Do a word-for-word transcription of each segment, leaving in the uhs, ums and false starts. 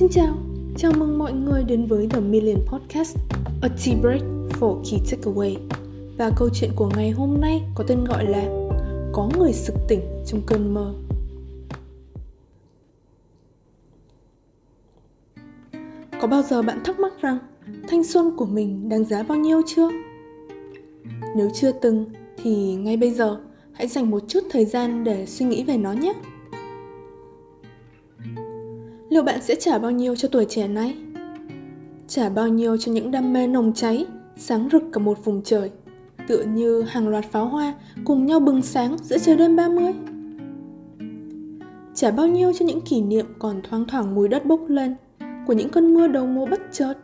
Xin chào, chào mừng mọi người đến với The Million Podcast, a tea break for key takeaway. Và câu chuyện của ngày hôm nay có tên gọi là Có người sực tỉnh trong cơn mơ. Có bao giờ bạn thắc mắc rằng thanh xuân của mình đáng giá bao nhiêu chưa? Nếu chưa từng thì ngay bây giờ hãy dành một chút thời gian để suy nghĩ về nó nhé. Liệu bạn sẽ trả bao nhiêu cho tuổi trẻ này? Trả bao nhiêu cho những đam mê nồng cháy, sáng rực cả một vùng trời, tựa như hàng loạt pháo hoa cùng nhau bừng sáng giữa trời đêm ba mươi? Trả bao nhiêu cho những kỷ niệm còn thoang thoảng mùi đất bốc lên của những cơn mưa đầu mùa bất chợt,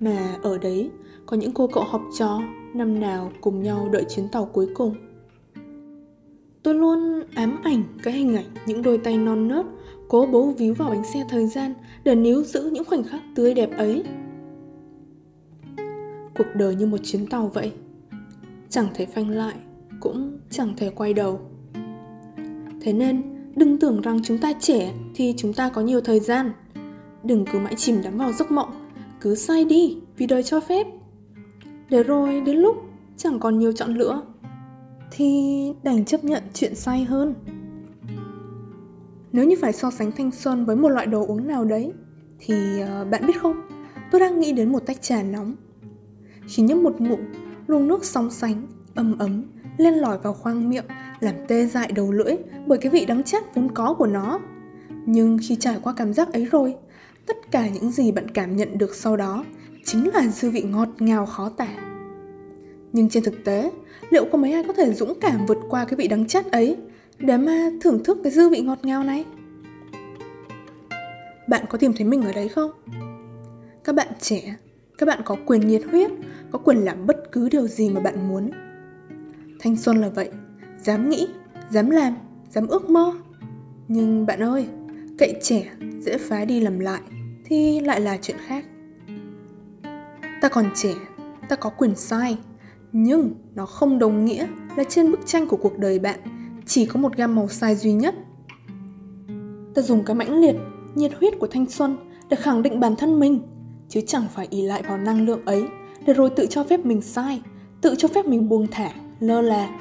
mà ở đấy có những cô cậu học trò năm nào cùng nhau đợi chuyến tàu cuối cùng? Tôi luôn ám ảnh cái hình ảnh những đôi tay non nớt cố bấu víu vào bánh xe thời gian để níu giữ những khoảnh khắc tươi đẹp ấy. Cuộc đời như một chuyến tàu vậy, chẳng thể phanh lại, cũng chẳng thể quay đầu. Thế nên, đừng tưởng rằng chúng ta trẻ thì chúng ta có nhiều thời gian. Đừng cứ mãi chìm đắm vào giấc mộng, cứ say đi vì đời cho phép. Để rồi đến lúc chẳng còn nhiều chọn lựa thì đành chấp nhận chuyện say hơn. Nếu như phải so sánh thanh xuân với một loại đồ uống nào đấy thì uh, bạn biết không, tôi đang nghĩ đến một tách trà nóng. Khi nhấp một ngụm, luồng nước sóng sánh, ấm ấm len lỏi vào khoang miệng, làm tê dại đầu lưỡi bởi cái vị đắng chát vốn có của nó. Nhưng khi trải qua cảm giác ấy rồi, tất cả những gì bạn cảm nhận được sau đó chính là dư vị ngọt ngào khó tả. Nhưng trên thực tế, liệu có mấy ai có thể dũng cảm vượt qua cái vị đắng chát ấy để mà thưởng thức cái dư vị ngọt ngào này? Bạn có tìm thấy mình ở đấy không? Các bạn trẻ, các bạn có quyền nhiệt huyết, có quyền làm bất cứ điều gì mà bạn muốn. Thanh xuân là vậy, dám nghĩ, dám làm, dám ước mơ. Nhưng bạn ơi, cậy trẻ, dễ phá đi làm lại thì lại là chuyện khác. Ta còn trẻ, ta có quyền sai, nhưng nó không đồng nghĩa là trên bức tranh của cuộc đời bạn chỉ có một gam màu sai duy nhất. Ta dùng cái mãnh liệt, nhiệt huyết của thanh xuân để khẳng định bản thân mình, chứ chẳng phải ỷ lại vào năng lượng ấy để rồi tự cho phép mình sai, tự cho phép mình buông thả, lơ là.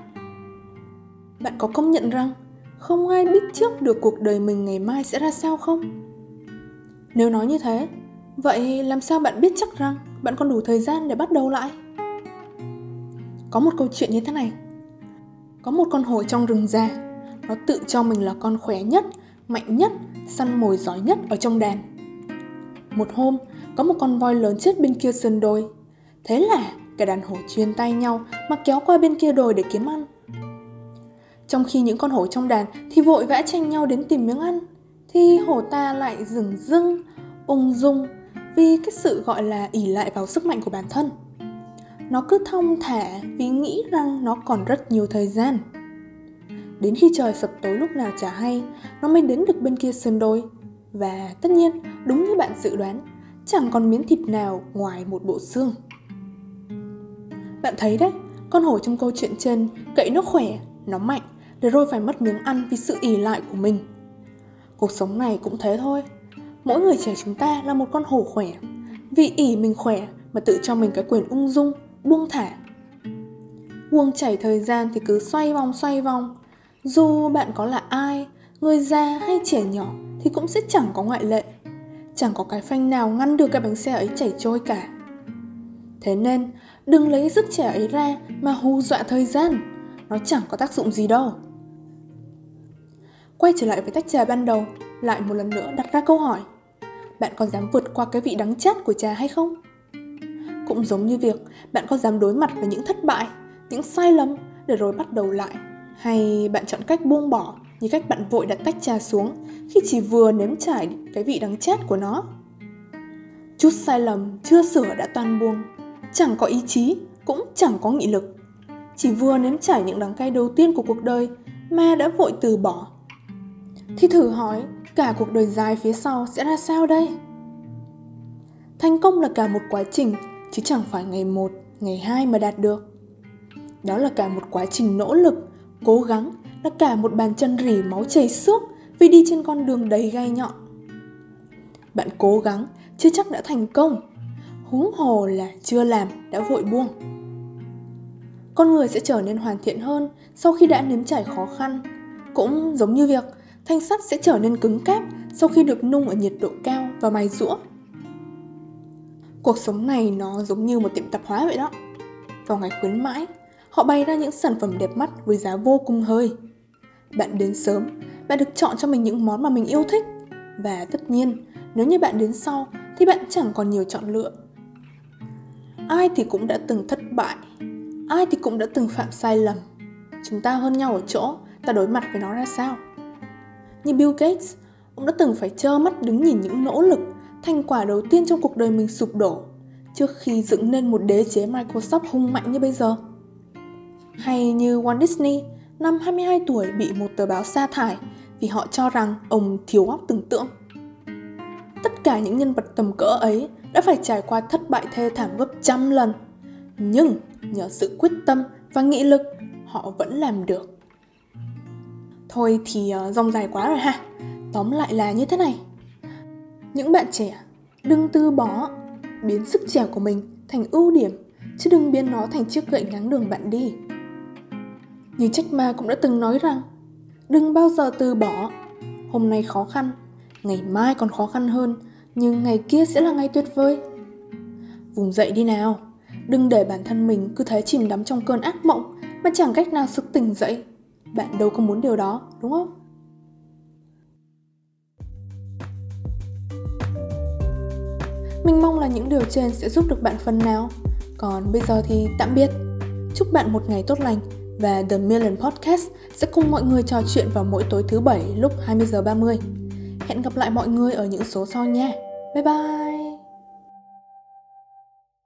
Bạn có công nhận rằng không ai biết trước được cuộc đời mình ngày mai sẽ ra sao không? Nếu nói như thế, vậy làm sao bạn biết chắc rằng bạn còn đủ thời gian để bắt đầu lại? Có một câu chuyện như thế này. Có một con hổ trong rừng già. Nó tự cho mình là con khỏe nhất, mạnh nhất, săn mồi giỏi nhất ở trong đàn. Một hôm, có một con voi lớn chết bên kia sườn đồi. Thế là cả đàn hổ truyền tay nhau mà kéo qua bên kia đồi để kiếm ăn. Trong khi những con hổ trong đàn thì vội vã tranh nhau đến tìm miếng ăn, thì hổ ta lại dửng dưng, ung dung vì cái sự gọi là ỷ lại vào sức mạnh của bản thân. Nó cứ thong thả vì nghĩ rằng nó còn rất nhiều thời gian. Đến khi trời sập tối lúc nào chả hay, nó mới đến được bên kia sườn đồi. Và tất nhiên, đúng như bạn dự đoán, chẳng còn miếng thịt nào ngoài một bộ xương. Bạn thấy đấy, con hổ trong câu chuyện trên cậy nó khỏe, nó mạnh, để rồi phải mất miếng ăn vì sự ỷ lại của mình. Cuộc sống này cũng thế thôi. Mỗi người trẻ chúng ta là một con hổ khỏe, vì ỷ mình khỏe mà tự cho mình cái quyền ung dung, buông thả. Buông chảy thời gian thì cứ xoay vòng xoay vòng. Dù bạn có là ai, người già hay trẻ nhỏ thì cũng sẽ chẳng có ngoại lệ. Chẳng có cái phanh nào ngăn được cái bánh xe ấy chảy trôi cả. Thế nên, đừng lấy sức trẻ ấy ra mà hù dọa thời gian. Nó chẳng có tác dụng gì đâu. Quay trở lại với tách trà ban đầu, lại một lần nữa đặt ra câu hỏi. Bạn còn dám vượt qua cái vị đắng chát của trà hay không? Cũng giống như việc bạn có dám đối mặt với những thất bại, những sai lầm để rồi bắt đầu lại, hay bạn chọn cách buông bỏ như cách bạn vội đặt tách trà xuống khi chỉ vừa nếm trải cái vị đắng chát của nó. Chút sai lầm chưa sửa đã toan buông, chẳng có ý chí, cũng chẳng có nghị lực. Chỉ vừa nếm trải những đắng cay đầu tiên của cuộc đời mà đã vội từ bỏ, thì thử hỏi cả cuộc đời dài phía sau sẽ ra sao đây? Thành công là cả một quá trình, chứ chẳng phải ngày một, ngày hai mà đạt được. Đó là cả một quá trình nỗ lực, cố gắng, là cả một bàn chân rỉ máu chảy xước vì đi trên con đường đầy gai nhọn. Bạn cố gắng, chưa chắc đã thành công. Huống hồ là chưa làm, đã vội buông. Con người sẽ trở nên hoàn thiện hơn sau khi đã nếm trải khó khăn. Cũng giống như việc, thanh sắt sẽ trở nên cứng cáp sau khi được nung ở nhiệt độ cao và mài giũa. Cuộc sống này nó giống như một tiệm tạp hóa vậy đó. Vào ngày khuyến mãi, họ bày ra những sản phẩm đẹp mắt với giá vô cùng hời. Bạn đến sớm, bạn được chọn cho mình những món mà mình yêu thích. Và tất nhiên, nếu như bạn đến sau thì bạn chẳng còn nhiều chọn lựa. Ai thì cũng đã từng thất bại, ai thì cũng đã từng phạm sai lầm. Chúng ta hơn nhau ở chỗ ta đối mặt với nó ra sao. Như Bill Gates, ông đã từng phải trơ mắt đứng nhìn những nỗ lực, thành quả đầu tiên trong cuộc đời mình sụp đổ trước khi dựng nên một đế chế Microsoft hung mạnh như bây giờ. Hay như Walt Disney, năm hai mươi hai tuổi bị một tờ báo sa thải vì họ cho rằng ông thiếu óc tưởng tượng. Tất cả những nhân vật tầm cỡ ấy đã phải trải qua thất bại thê thảm gấp trăm lần. Nhưng nhờ sự quyết tâm và nghị lực, họ vẫn làm được. Thôi thì dòng dài quá rồi ha. Tóm lại là như thế này. Những bạn trẻ, đừng từ bỏ. Biến sức trẻ của mình thành ưu điểm, chứ đừng biến nó thành chiếc gậy ngáng đường bạn đi. Như Jack Ma cũng đã từng nói rằng, đừng bao giờ từ bỏ. Hôm nay khó khăn, ngày mai còn khó khăn hơn, nhưng ngày kia sẽ là ngày tuyệt vời. Vùng dậy đi nào. Đừng để bản thân mình cứ thế chìm đắm trong cơn ác mộng mà chẳng cách nào sức tỉnh dậy. Bạn đâu có muốn điều đó, đúng không? Mình mong là những điều trên sẽ giúp được bạn phần nào. Còn bây giờ thì tạm biệt. Chúc bạn một ngày tốt lành. Và The Million Podcast sẽ cùng mọi người trò chuyện vào mỗi tối thứ bảy lúc hai mươi giờ ba mươi. Hẹn gặp lại mọi người ở những số sau nha. Bye bye!